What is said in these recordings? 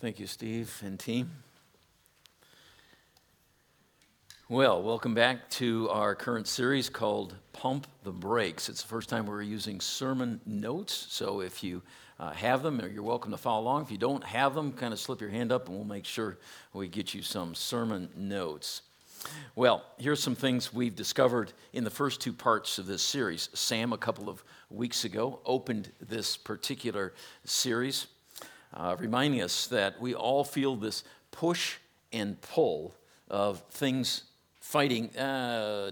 Thank you, Steve and team. Well, welcome back to our current series called Pump the Brakes. It's the first time we're using sermon notes, so if you have them, you're welcome to follow along. If you don't have them, kind of slip your hand up and we'll make sure we get you some sermon notes. Well, here's some things we've discovered in the first two parts of this series. Sam, a couple of weeks ago, opened this particular series, reminding us that we all feel this push and pull of things fighting,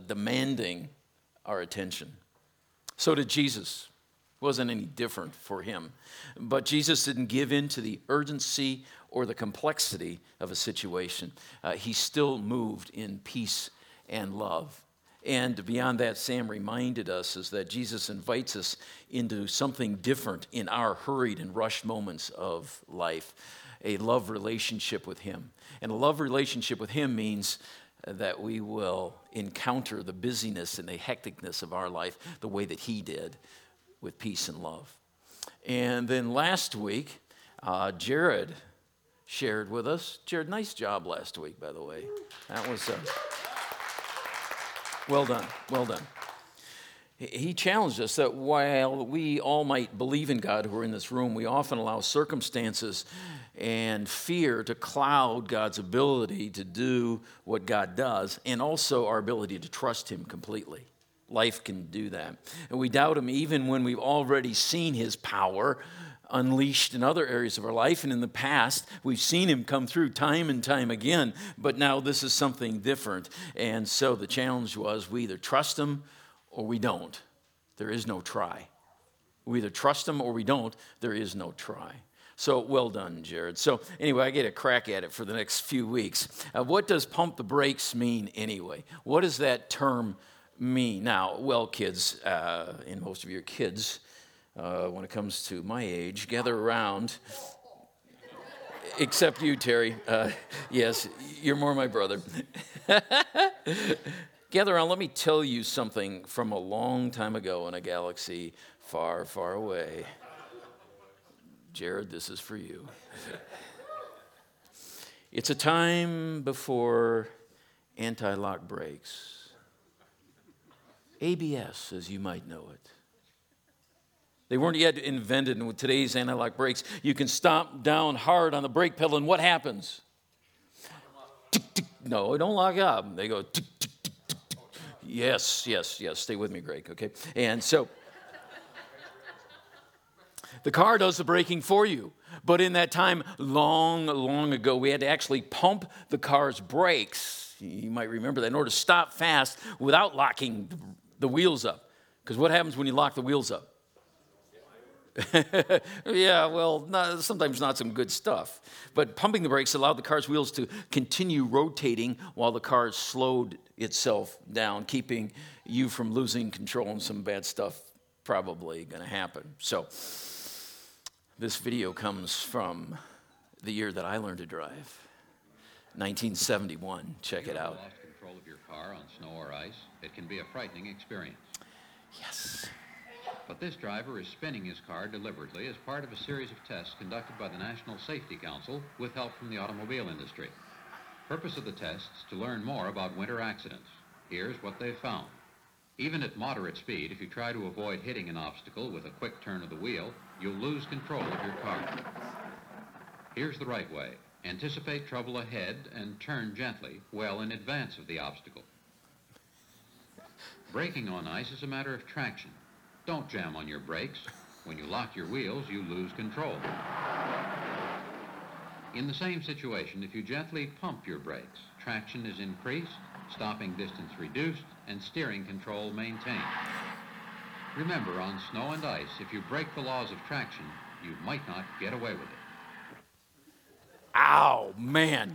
demanding our attention. So did Jesus. It wasn't any different for him. But Jesus didn't give in to the urgency or the complexity of a situation. He still moved in peace and love. And beyond that, Sam reminded us is that Jesus invites us into something different in our hurried and rushed moments of life, a love relationship with him. And a love relationship with him means that we will encounter the busyness and the hecticness of our life the way that he did, with peace and love. And then last week, Jared shared with us. Jared, nice job last week, by the way. That was well done. He challenged us that while we all might believe in God who are in this room, we often allow circumstances and fear to cloud God's ability to do what God does, and also our ability to trust him completely. Life can do that. And we doubt him even when we've already seen his power unleashed in other areas of our life, and in the past we've seen him come through time and time again, but now this is something different. And so the challenge was, we either trust him or we don't. There is no try. We either trust him or we don't. There is no try. So well done, Jared. So anyway, I get a crack at it for the next few weeks. What does pump the brakes mean anyway? What does that term mean? Now, well, kids, and most of you are kids, when it comes to my age, gather around, except you, Terry. Yes, you're more my brother. Gather around, let me tell you something from a long time ago in a galaxy far, far away. Jared, this is for you. It's a time before anti-lock brakes. ABS, as you might know it. They weren't yet invented, and with today's anti-lock brakes, you can stomp down hard on the brake pedal, and what happens? Tick, tick. No, don't lock up. They go, tick, tick, tick, tick, tick. Yes. Stay with me, Greg, okay? And so the car does the braking for you. But in that time, long ago, we had to actually pump the car's brakes. You might remember that, in order to stop fast without locking the wheels up. Because what happens when you lock the wheels up? Yeah, well, sometimes not some good stuff. But pumping the brakes allowed the car's wheels to continue rotating while the car slowed itself down, keeping you from losing control, and some bad stuff probably going to happen. So this video comes from the year that I learned to drive, 1971. Check it out. Lost control of your car on snow or ice. It can be a frightening experience. Yes. But this driver is spinning his car deliberately as part of a series of tests conducted by the National Safety Council with help from the automobile industry. Purpose of the tests, to learn more about winter accidents. Here's what they've found. Even at moderate speed, if you try to avoid hitting an obstacle with a quick turn of the wheel, you'll lose control of your car. Here's the right way. Anticipate trouble ahead and turn gently, well in advance of the obstacle. Braking on ice is a matter of traction. Don't jam on your brakes. When you lock your wheels, you lose control. In the same situation, if you gently pump your brakes, traction is increased, stopping distance reduced, and steering control maintained. Remember, on snow and ice, if you break the laws of traction, you might not get away with it. Ow, man.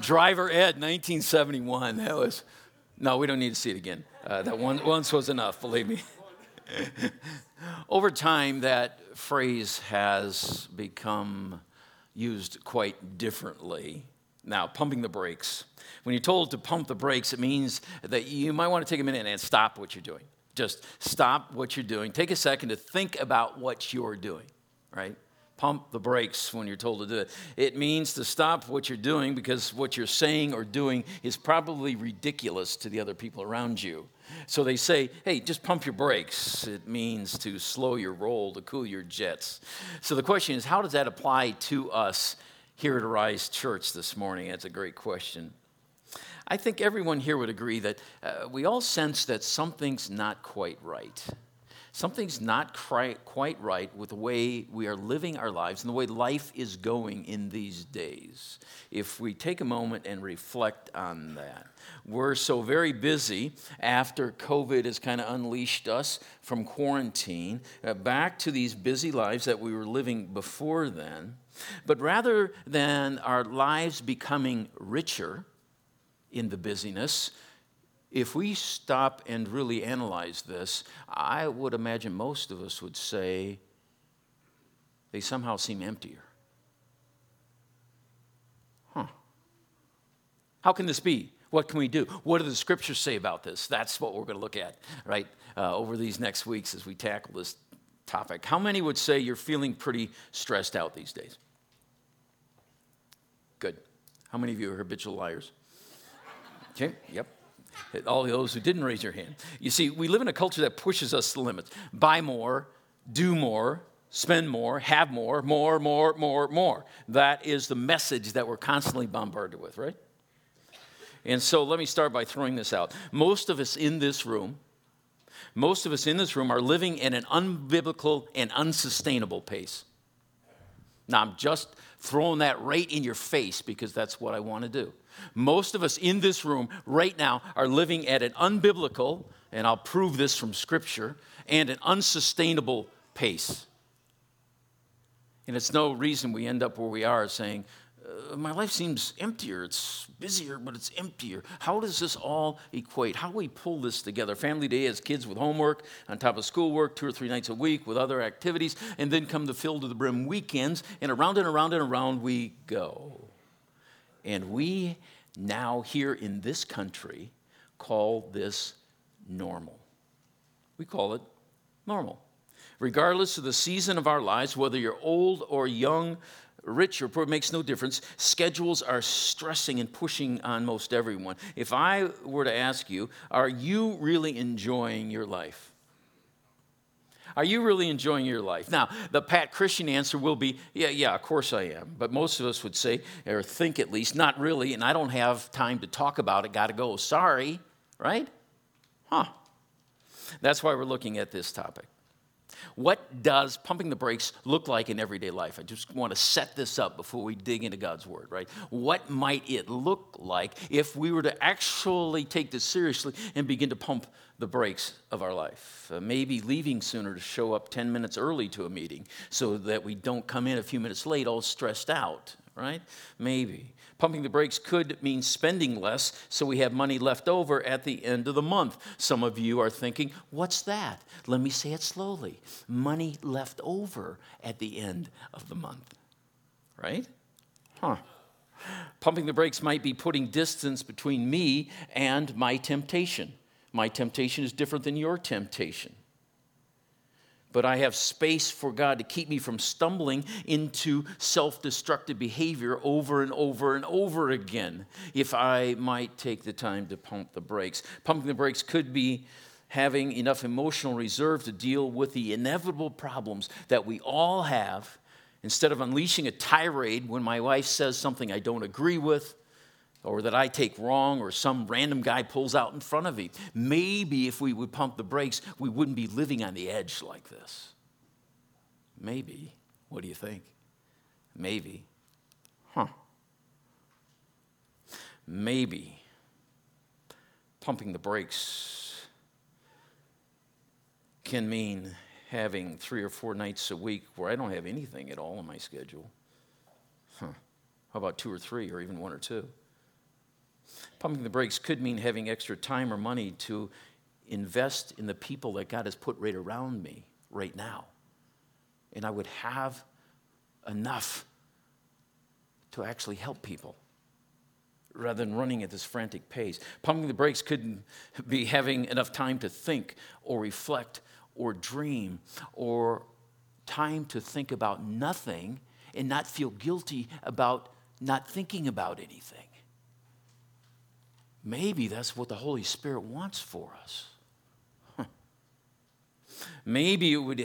Driver Ed, 1971. That was... No, we don't need to see it again. That once was enough, believe me. Over time, that phrase has become used quite differently. Now, pumping the brakes. When you're told to pump the brakes, it means that you might want to take a minute and stop what you're doing. Just stop what you're doing. Take a second to think about what you're doing, right? pump the brakes when you're told to do it. It means to stop what you're doing because what you're saying or doing is probably ridiculous to the other people around you. So they say, hey, just pump your brakes. It means to slow your roll, to cool your jets. So the question is, how does that apply to us here at Arise Church this morning? That's a great question. I think everyone here would agree that we all sense that something's not quite right. Something's not quite right with the way we are living our lives and the way life is going in these days. If we take a moment and reflect on that, we're so very busy after COVID has kind of unleashed us from quarantine, back to these busy lives that we were living before then. But rather than our lives becoming richer in the busyness, if we stop and really analyze this, I would imagine most of us would say they somehow seem emptier. How can this be? What can we do? What do the scriptures say about this? That's what we're going to look at, right, over these next weeks as we tackle this topic. How many would say you're feeling pretty stressed out these days? Good. How many of you are habitual liars? Okay, yep. All those who didn't raise your hand. You see, we live in a culture that pushes us to the limits. Buy more, do more, spend more, have more. That is the message that we're constantly bombarded with, right? And so let me start by throwing this out. Most of us in this room are living at an unbiblical and unsustainable pace. Now, I'm just throwing that right in your face because that's what I want to do. Most of us in this room right now are living at an unbiblical, and I'll prove this from Scripture, and an unsustainable pace. And it's no reason we end up where we are saying, my life seems emptier. It's busier, but it's emptier. How does this all equate? How do we pull this together? Family day has kids with homework, on top of schoolwork, 2 or 3 nights a week with other activities, and then come the fill to the brim weekends, and around and around and around we go. And we now here in this country call this normal. We call it normal. Regardless of the season of our lives, whether you're old or young, rich or poor, it makes no difference. Schedules are stressing and pushing on most everyone. If I were to ask you, are you really enjoying your life? Are you really enjoying your life? Now, the pat Christian answer will be, yeah, of course I am. But most of us would say, or think at least, not really, and I don't have time to talk about it, gotta go, sorry, right? That's why we're looking at this topic. What does pumping the brakes look like in everyday life? I just want to set this up before we dig into God's word, right? What might it look like if we were to actually take this seriously and begin to pump the brakes of our life? Maybe leaving sooner to show up 10 minutes early to a meeting so that we don't come in a few minutes late all stressed out, right? Maybe. Pumping the brakes could mean spending less so we have money left over at the end of the month. Some of you are thinking, what's that? Let me say it slowly. Money left over at the end of the month, right? Pumping the brakes might be putting distance between me and my temptation. My temptation is different than your temptation. But I have space for God to keep me from stumbling into self-destructive behavior over and over and over again if I might take the time to pump the brakes. Pumping the brakes could be having enough emotional reserve to deal with the inevitable problems that we all have instead of unleashing a tirade when my wife says something I don't agree with or that I take wrong, or some random guy pulls out in front of me. Maybe if we would pump the brakes, we wouldn't be living on the edge like this. Maybe. What do you think? Maybe. Maybe. Pumping the brakes can mean having 3 or 4 nights a week where I don't have anything at all on my schedule. How about 2 or 3, or even 1 or 2? Pumping the brakes could mean having extra time or money to invest in the people that God has put right around me right now. And I would have enough to actually help people rather than running at this frantic pace. Pumping the brakes could be having enough time to think or reflect or dream or time to think about nothing and not feel guilty about not thinking about anything. Maybe that's what the Holy Spirit wants for us. Maybe it would,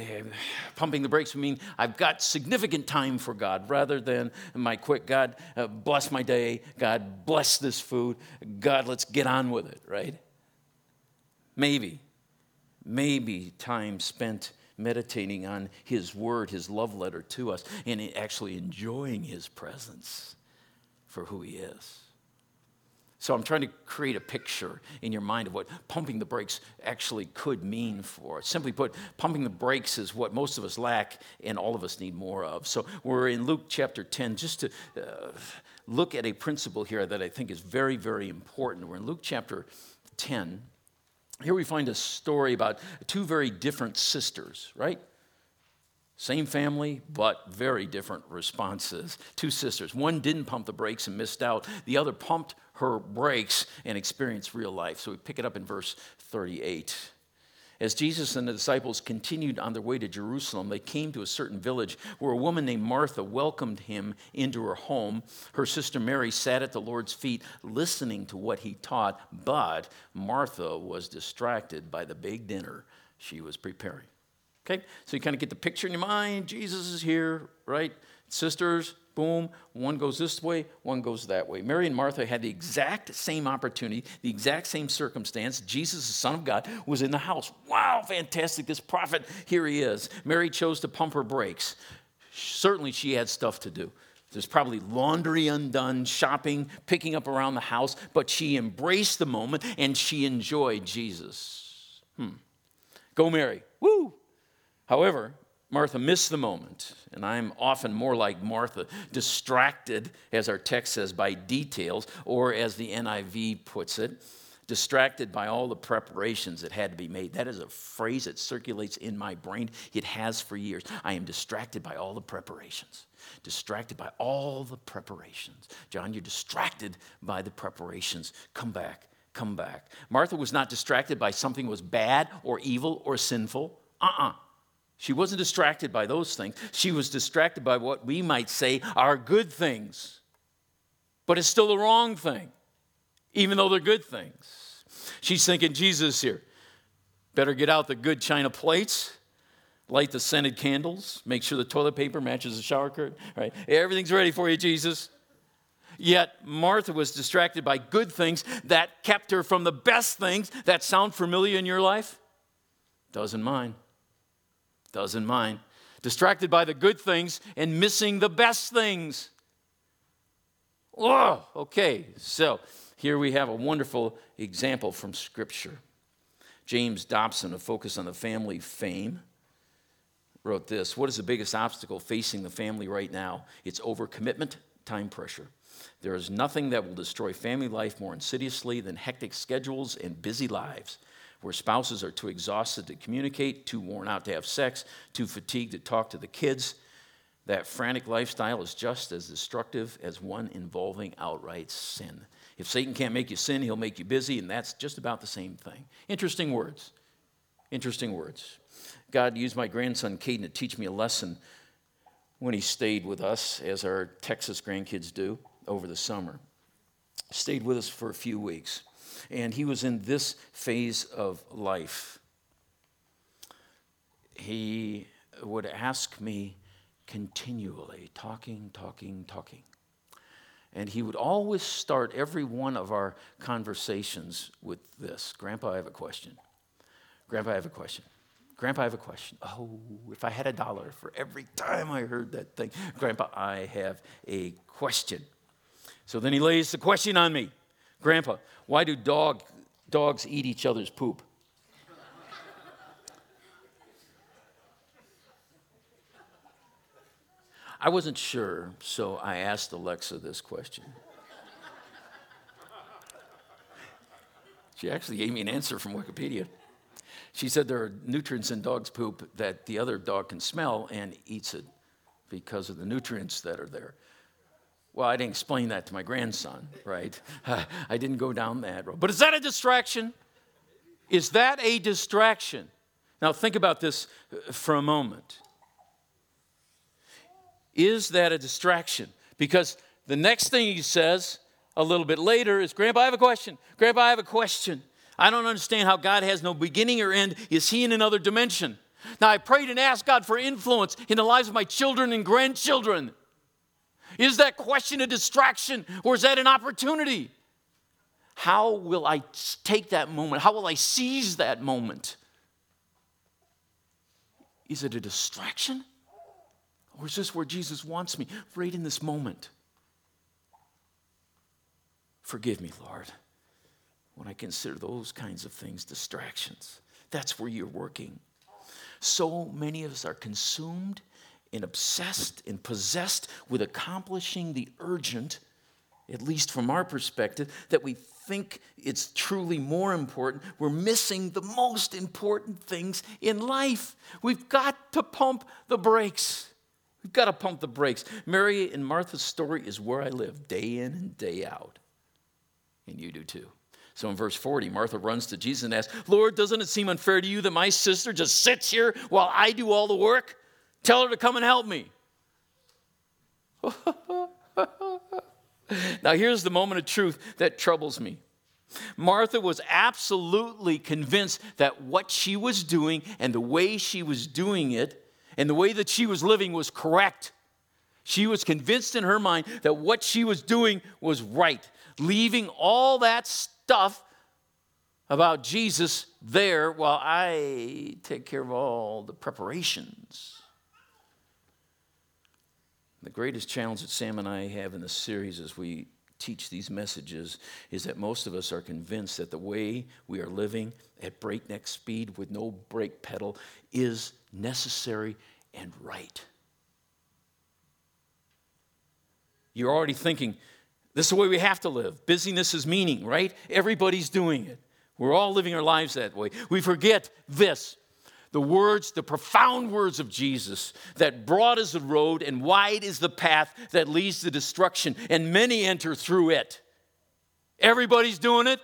pumping the brakes would mean I've got significant time for God rather than my quick, God, bless my day, God, bless this food, God, let's get on with it, right? Maybe time spent meditating on His Word, His love letter to us, and actually enjoying His presence for who He is. So I'm trying to create a picture in your mind of what pumping the brakes actually could mean for us. Simply put, pumping the brakes is what most of us lack and all of us need more of. So we're in Luke chapter 10 just to look at a principle here that I think is very, very important. We're in Luke chapter 10. Here we find a story about two very different sisters, right? Same family, but very different responses. Two sisters. One didn't pump the brakes and missed out. The other pumped her brakes and experience real life. So we pick it up in verse 38. As Jesus and the disciples continued on their way to Jerusalem, they came to a certain village where a woman named Martha welcomed him into her home. Her sister Mary sat at the Lord's feet listening to what he taught, but Martha was distracted by the big dinner she was preparing. Okay, so you kind of get the picture in your mind. Jesus is here, right? Sisters, boom, one goes this way, one goes that way. Mary and Martha had the exact same opportunity, the exact same circumstance. Jesus, the Son of God, was in the house. Wow, fantastic, this prophet, here he is. Mary chose to pump her brakes. Certainly she had stuff to do. There's probably laundry undone, shopping, picking up around the house, but she embraced the moment and she enjoyed Jesus. Go Mary, woo! However, Martha missed the moment, and I'm often more like Martha, distracted, as our text says, by details, or as the NIV puts it, distracted by all the preparations that had to be made. That is a phrase that circulates in my brain. It has for years. I am distracted by all the preparations. Distracted by all the preparations. John, you're distracted by the preparations. Come back. Martha was not distracted by something that was bad or evil or sinful. She wasn't distracted by those things. She was distracted by what we might say are good things. But it's still the wrong thing, even though they're good things. She's thinking, Jesus here. Better get out the good china plates, light the scented candles, make sure the toilet paper matches the shower curtain. Right? Everything's ready for you, Jesus. Yet Martha was distracted by good things that kept her from the best things that sound familiar in your life. Doesn't mine. Distracted by the good things and missing the best things. Oh, okay, so here we have a wonderful example from Scripture. James Dobson of Focus on the Family fame wrote this. What is the biggest obstacle facing the family right now? It's overcommitment, time pressure. There is nothing that will destroy family life more insidiously than hectic schedules and busy lives, where spouses are too exhausted to communicate, too worn out to have sex, too fatigued to talk to the kids. That frantic lifestyle is just as destructive as one involving outright sin. If Satan can't make you sin, he'll make you busy, and that's just about the same thing. Interesting words. God used my grandson, Caden, to teach me a lesson when he stayed with us, as our Texas grandkids do, over the summer. Stayed with us for a few weeks. And he was in this phase of life. He would ask me continually, talking. And he would always start every one of our conversations with this. Grandpa, I have a question. Oh, if I had $1 for every time I heard that thing. Grandpa, I have a question. So then he lays the question on me. Grandpa, why do dogs eat each other's poop? I wasn't sure, so I asked Alexa this question. She actually gave me an answer from Wikipedia. She said there are nutrients in dog's poop that the other dog can smell and eats it because of the nutrients that are there. Well, I didn't explain that to my grandson, right? I didn't go down that road. But is that a distraction? Now, think about this for a moment. Is that a distraction? Because the next thing he says a little bit later is, Grandpa, I have a question. Grandpa, I have a question. I don't understand how God has no beginning or end. Is he in another dimension? Now, I prayed and asked God for influence in the lives of my children and grandchildren. Is that question a distraction or is that an opportunity? How will I take that moment? How will I seize that moment? Is it a distraction? Or is this where Jesus wants me? Right in this moment. Forgive me, Lord, when I consider those kinds of things distractions. That's where you're working. So many of us are consumed and obsessed and possessed with accomplishing the urgent, at least from our perspective, that we think it's truly more important. We're missing the most important things in life. We've got to pump the brakes. We've got to pump the brakes. Mary and Martha's story is where I live day in and day out. And you do too. So in verse 40, Martha runs to Jesus and asks, Lord, doesn't it seem unfair to you that my sister just sits here while I do all the work? Tell her to come and help me. Now here's the moment of truth that troubles me. Martha was absolutely convinced that what she was doing and the way she was doing it and the way that she was living was correct. She was convinced in her mind that what she was doing was right, leaving all that stuff about Jesus there while I take care of all the preparations. The greatest challenge that Sam and I have in this series as we teach these messages is that most of us are convinced that the way we are living at breakneck speed with no brake pedal is necessary and right. You're already thinking, this is the way we have to live. Busyness is meaning, right? Everybody's doing it. We're all living our lives that way. We forget this. The words, the profound words of Jesus, that broad is the road and wide is the path that leads to destruction, and many enter through it. Everybody's doing it?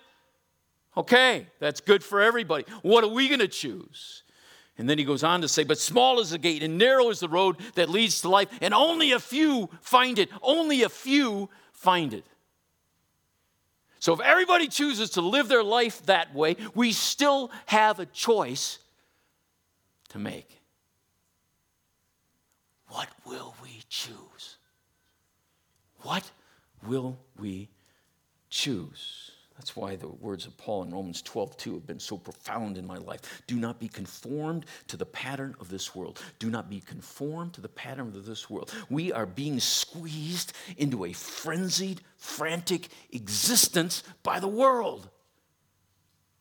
Okay, that's good for everybody. What are we going to choose? And then he goes on to say, but small is the gate and narrow is the road that leads to life, and only a few find it. Only a few find it. So if everybody chooses to live their life that way, we still have a choice to make. What will we choose? What will we choose? That's why the words of Paul in Romans 12:2 have been so profound in my life. Do not be conformed to the pattern of this world. Do not be conformed to the pattern of this world. We are being squeezed into a frenzied, frantic existence by the world.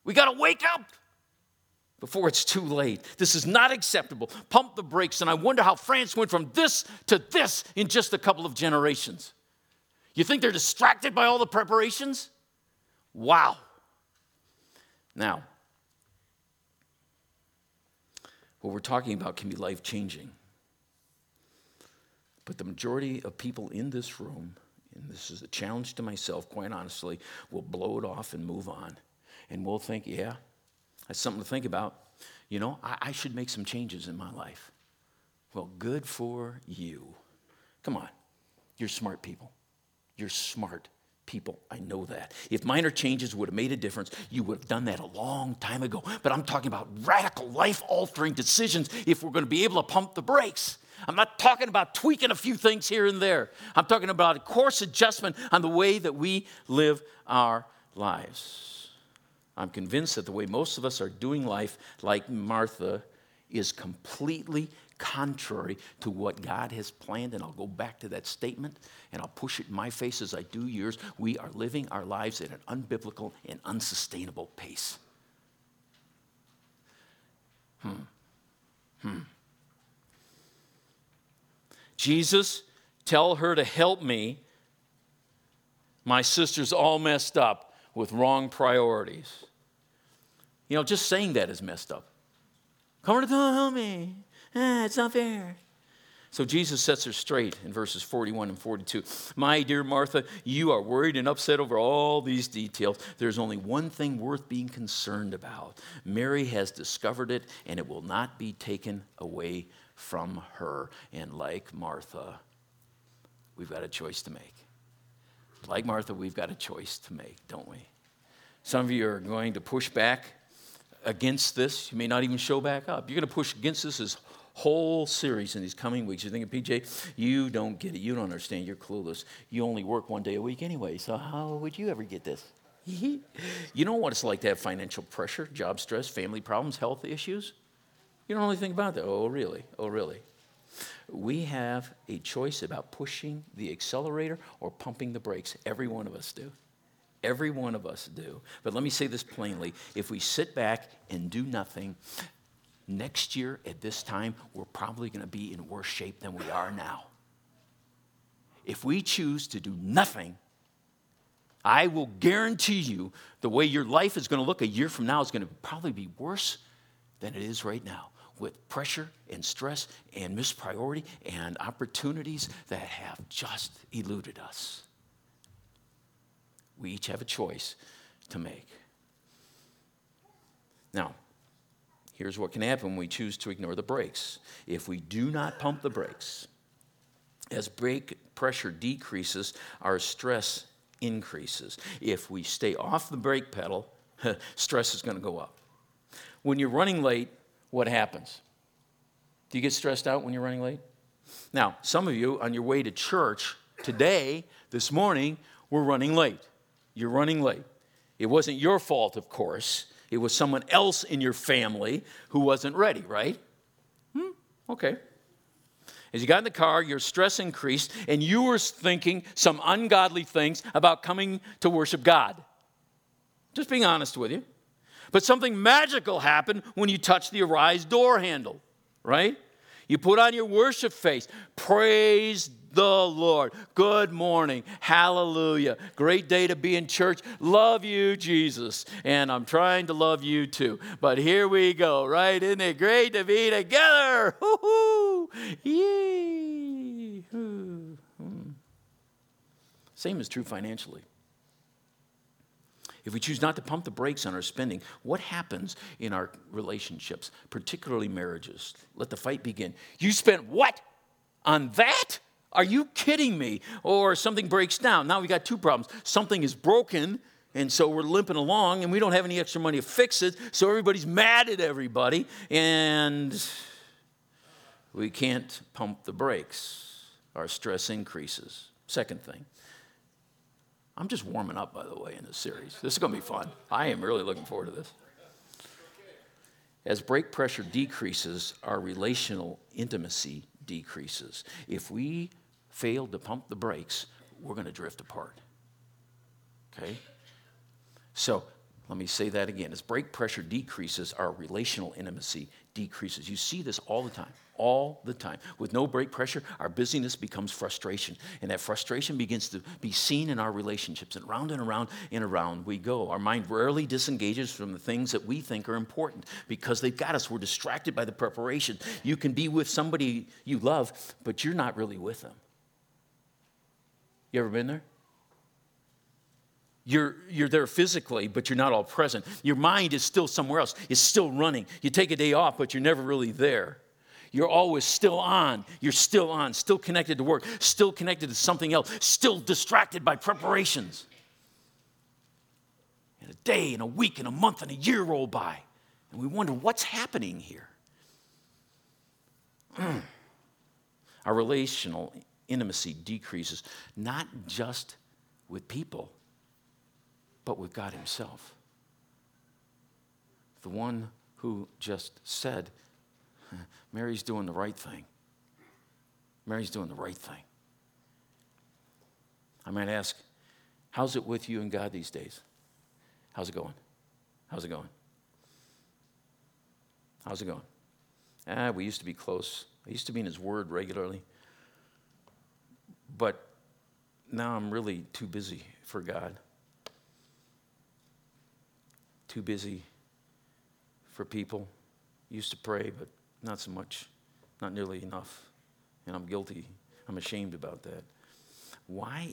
We got to wake up before it's too late. This is not acceptable. Pump the brakes. And I wonder how France went from this to this in just a couple of generations. You think they're distracted by all the preparations? Wow. Now, what we're talking about can be life-changing. But the majority of people in this room, and this is a challenge to myself, quite honestly, will blow it off and move on. And we'll think, yeah, that's something to think about. You know, I should make some changes in my life. Well, good for you. Come on. You're smart people. You're smart people. I know that. If minor changes would have made a difference, you would have done that a long time ago. But I'm talking about radical, life-altering decisions if we're going to be able to pump the brakes. I'm not talking about tweaking a few things here and there. I'm talking about a course adjustment on the way that we live our lives. I'm convinced that the way most of us are doing life, like Martha, is completely contrary to what God has planned. And I'll go back to that statement, and I'll push it in my face as I do yours. We are living our lives at an unbiblical and unsustainable pace. Jesus, tell her to help me. My sister's all messed up with wrong priorities. You know, just saying that is messed up. Come on, help me. It's not fair. So Jesus sets her straight in verses 41 and 42. My dear Martha, you are worried and upset over all these details. There's only one thing worth being concerned about. Mary has discovered it, and it will not be taken away from her. And like Martha, We've got a choice to make. Like Martha, we've got a choice to make, don't we? Some of you are going to push back against this. You may not even show back up. You're going to push against this whole series in these coming weeks. You're thinking, PJ, you don't get it. You don't understand. You're clueless. You only work one day a week anyway, so how would you ever get this? You know what it's like to have financial pressure, job stress, family problems, health issues? You don't really think about that. Oh, really? Oh, really? We have a choice about pushing the accelerator or pumping the brakes. Every one of us do. Every one of us do. But let me say this plainly. If we sit back and do nothing, next year at this time, we're probably going to be in worse shape than we are now. If we choose to do nothing, I will guarantee you the way your life is going to look a year from now is going to probably be worse than it is right now, with pressure and stress and mispriority and opportunities that have just eluded us. We each have a choice to make. Now, here's what can happen when we choose to ignore the brakes. If we do not pump the brakes, as brake pressure decreases, our stress increases. If we stay off the brake pedal, stress is going to go up. When you're running late, what happens? Do you get stressed out when you're running late? Now, some of you on your way to church today, this morning, were running late. You're running late. It wasn't your fault, of course. It was someone else in your family who wasn't ready, right? Okay. As you got in the car, your stress increased, and you were thinking some ungodly things about coming to worship God. Just being honest with you. But something magical happened when you touched the Arise door handle, right? You put on your worship face. Praise the Lord. Good morning. Hallelujah. Great day to be in church. Love you, Jesus. And I'm trying to love you too. But here we go, right? Isn't it great to be together? Woo-hoo. Yee. Same is true financially. If we choose not to pump the brakes on our spending, what happens in our relationships, particularly marriages? Let the fight begin. You spent what? On that? Are you kidding me? Or something breaks down. Now we got two problems. Something is broken, and so we're limping along, and we don't have any extra money to fix it, so everybody's mad at everybody, and we can't pump the brakes. Our stress increases. Second thing. I'm just warming up, by the way, in this series. This is going to be fun. I am really looking forward to this. As brake pressure decreases, our relational intimacy decreases. If we fail to pump the brakes, we're going to drift apart. Okay? So let me say that again. As brake pressure decreases, our relational intimacy decreases. You see this all the time. All the time. With no brake pressure, our busyness becomes frustration. And that frustration begins to be seen in our relationships. And round and around and around we go. Our mind rarely disengages from the things that we think are important because they've got us. We're distracted by the preparation. You can be with somebody you love, but you're not really with them. You ever been there? You're there physically, but you're not all present. Your mind is still somewhere else. It's still running. You take a day off, but you're never really there. You're always still on. You're still on, still connected to work, still connected to something else, still distracted by preparations. And a day and a week and a month and a year roll by, and we wonder what's happening here. Our relational intimacy decreases, not just with people, but with God Himself. The one who just said, Mary's doing the right thing. Mary's doing the right thing. I might ask, how's it with you and God these days? How's it going? How's it going? How's it going? We used to be close. I used to be in His Word regularly. But now I'm really too busy for God. Too busy for people. Used to pray, but not so much, not nearly enough, and I'm guilty. I'm ashamed about that. Why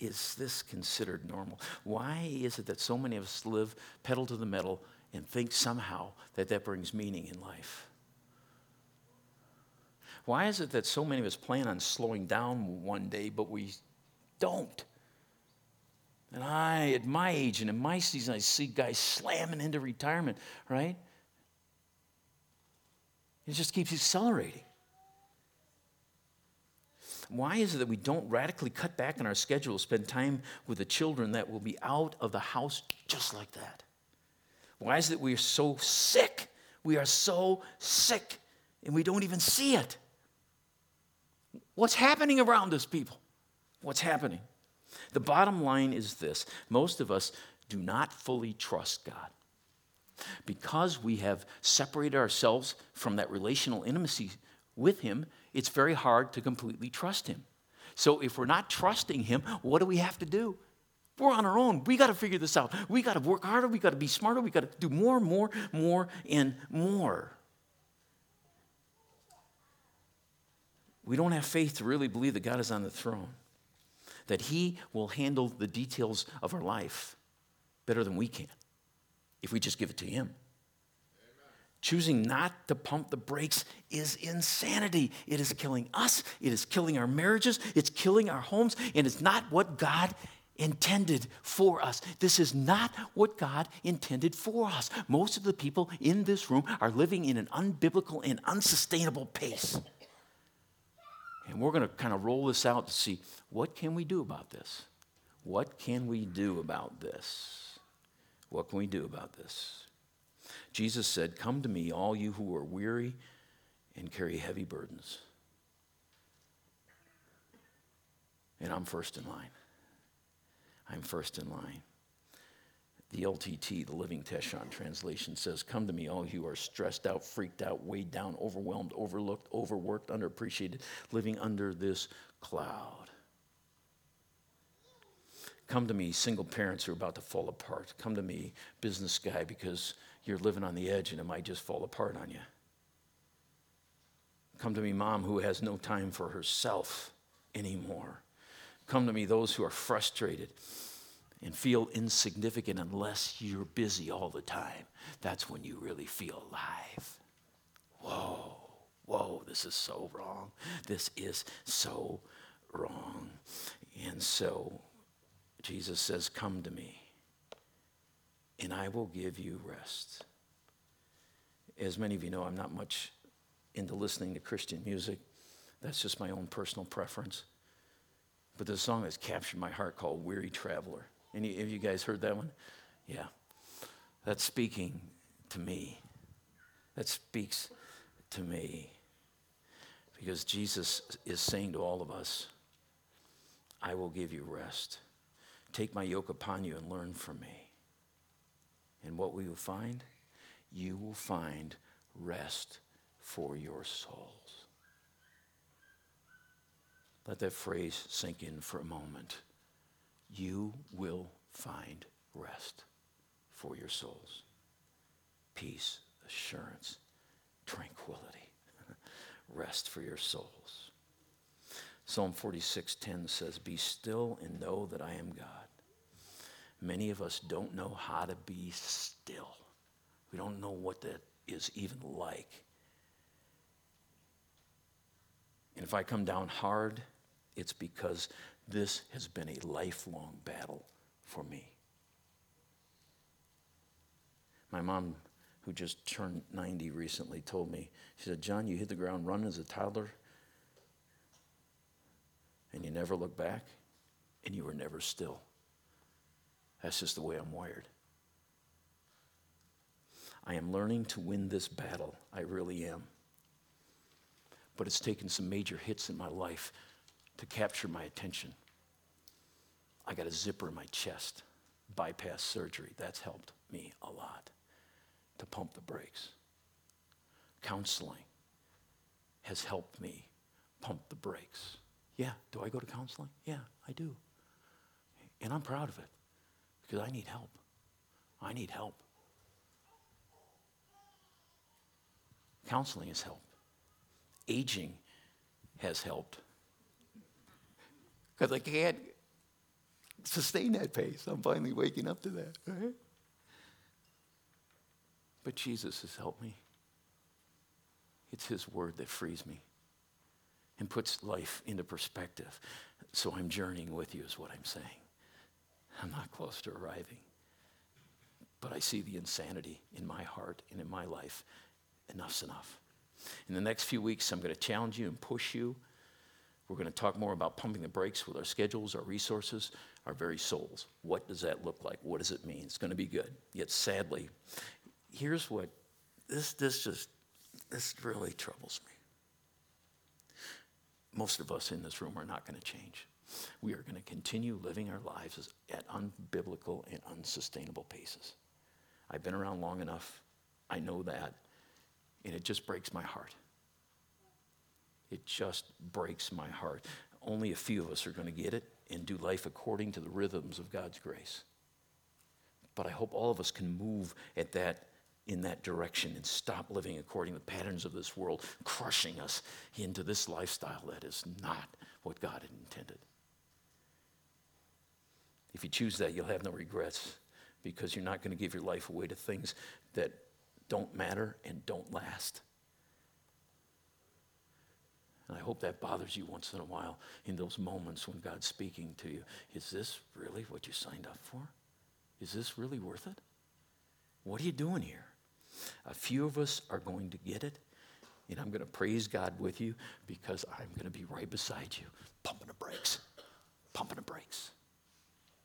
is this considered normal? Why is it that so many of us live pedal to the metal and think somehow that brings meaning in life? Why is it that so many of us plan on slowing down one day, but we don't? And I, at my age and in my season, I see guys slamming into retirement, right? It just keeps accelerating. Why is it that we don't radically cut back on our schedule, spend time with the children that will be out of the house just like that? Why is it that we are so sick? We are so sick, and we don't even see it. What's happening around us, people? What's happening? The bottom line is this. Most of us do not fully trust God. Because we have separated ourselves from that relational intimacy with Him, it's very hard to completely trust Him. So if we're not trusting Him, what do we have to do? We're on our own. We got to figure this out. We got to work harder. We got to be smarter. We got to do more and more. We don't have faith to really believe that God is on the throne, that He will handle the details of our life better than we can if we just give it to Him. Amen. Choosing not to pump the brakes is insanity. It is killing us. It is killing our marriages. It's killing our homes. And it's not what God intended for us. This is not what God intended for us. Most of the people in this room are living in an unbiblical and unsustainable pace. And we're going to kind of roll this out to see, what can we do about this? What can we do about this? What can we do about this? Jesus said, "Come to me, all you who are weary and carry heavy burdens. And I'm first in line." I'm first in line. The LTT, the Living Teshon translation, says, "Come to me, all you who are stressed out, freaked out, weighed down, overwhelmed, overlooked, overworked, underappreciated, living under this cloud. Come to me, single parents who are about to fall apart. Come to me, business guy, because you're living on the edge and it might just fall apart on you. Come to me, mom who has no time for herself anymore. Come to me, those who are frustrated and feel insignificant unless you're busy all the time. That's when you really feel alive." Whoa, this is so wrong. This is so wrong. And so Jesus says, "Come to me, and I will give you rest." As many of you know, I'm not much into listening to Christian music. That's just my own personal preference. But this song has captured my heart called "Weary Traveler." Any of you guys heard that one? Yeah. That's speaking to me. That speaks to me. Because Jesus is saying to all of us, "I will give you rest. Take my yoke upon you and learn from me." And what will you find? You will find rest for your souls. Let that phrase sink in for a moment. You will find rest for your souls. Peace, assurance, tranquility. Rest for your souls. Psalm 46:10 says, "Be still and know that I am God." Many of us don't know how to be still. We don't know what that is even like. And if I come down hard, it's because this has been a lifelong battle for me. My mom, who just turned 90 recently, told me, she said, "John, you hit the ground running as a toddler, and you never looked back, and you were never still. That's just the way I'm wired." I am learning to win this battle. I really am. But it's taken some major hits in my life to capture my attention. I got a zipper in my chest, bypass surgery. That's helped me a lot to pump the brakes. Counseling has helped me pump the brakes. Yeah, do I go to counseling? Yeah, I do. And I'm proud of it because I need help. I need help. Counseling has helped. Aging has helped. Because I can't sustain that pace. I'm finally waking up to that, right? But Jesus has helped me. It's His word that frees me and puts life into perspective. So I'm journeying with you is what I'm saying. I'm not close to arriving, but I see the insanity in my heart and in my life. Enough's enough. In the next few weeks, I'm going to challenge you and push you. We're going to talk more about pumping the brakes with our schedules, our resources, our very souls. What does that look like? What does it mean? It's going to be good. Yet sadly, here's what, this really troubles me. Most of us in this room are not going to change. We are going to continue living our lives at unbiblical and unsustainable paces. I've been around long enough. I know that. And it just breaks my heart. It just breaks my heart. Only a few of us are going to get it and do life according to the rhythms of God's grace. But I hope all of us can move at that in that direction and stop living according to the patterns of this world, crushing us into this lifestyle that is not what God had intended. If you choose that, you'll have no regrets, because you're not going to give your life away to things that don't matter and don't last. And I hope that bothers you once in a while in those moments when God's speaking to you. Is this really what you signed up for? Is this really worth it? What are you doing here? A few of us are going to get it, and I'm going to praise God with you, because I'm going to be right beside you, pumping the brakes, pumping the brakes,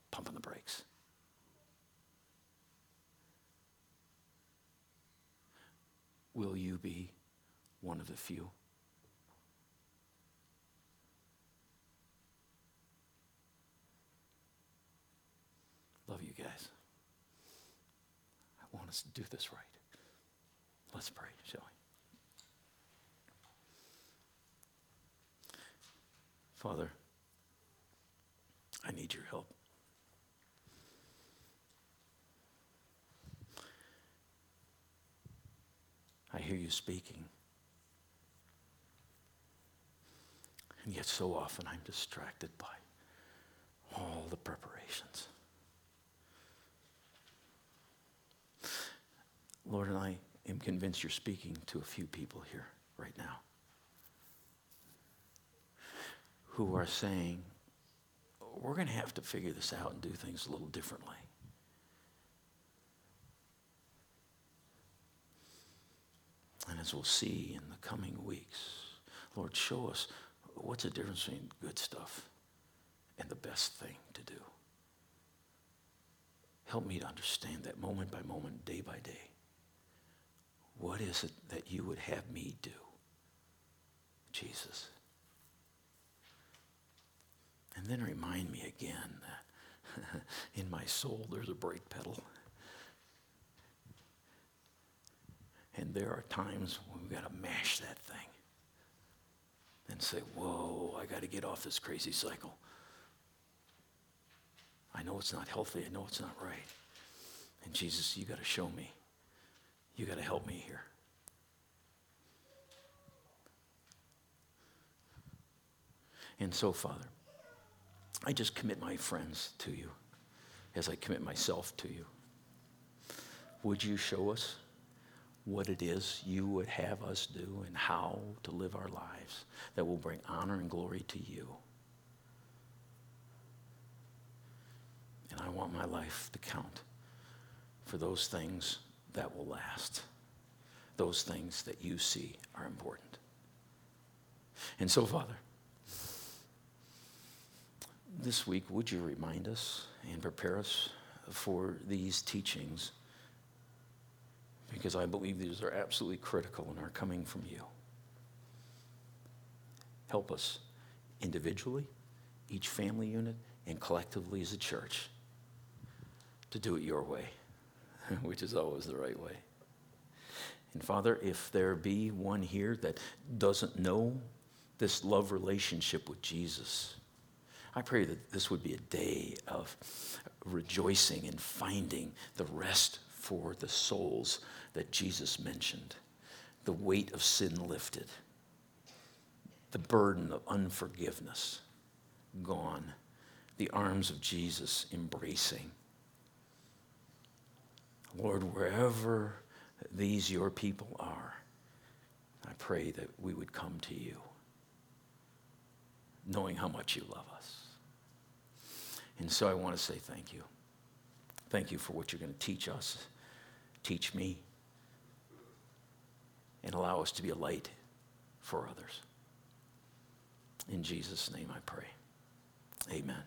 pumping the brakes. Will you be one of the few? Love you guys. I want us to do this right. Let's pray, shall we? Father, I need your help. I hear you speaking. And yet so often I'm distracted by all the preparations. Lord, and I am convinced you're speaking to a few people here right now who are saying, we're going to have to figure this out and do things a little differently. And as we'll see in the coming weeks, Lord, show us what's the difference between good stuff and the best thing to do. Help me to understand that moment by moment, day by day. What is it that you would have me do, Jesus? And then remind me again that in my soul there's a brake pedal. And there are times when we've got to mash that thing and say, whoa, I got to get off this crazy cycle. I know it's not healthy. I know it's not right. And Jesus, you got to show me. You got to help me here. And so, Father, I just commit my friends to you as I commit myself to you. Would you show us what it is you would have us do and how to live our lives that will bring honor and glory to you? And I want my life to count for those things that will last, those things that you see are important. And so, Father, this week, would you remind us and prepare us for these teachings, because I believe these are absolutely critical and are coming from you. Help us individually, each family unit, and collectively as a church to do it your way, which is always the right way. And Father, if there be one here that doesn't know this love relationship with Jesus, I pray that this would be a day of rejoicing and finding the rest for the souls that Jesus mentioned, the weight of sin lifted, the burden of unforgiveness gone, the arms of Jesus embracing. Lord, wherever these your people are, I pray that we would come to you knowing how much you love us. And so I want to say thank you. Thank you for what you're going to teach us, teach me, and allow us to be a light for others. In Jesus' name I pray. Amen.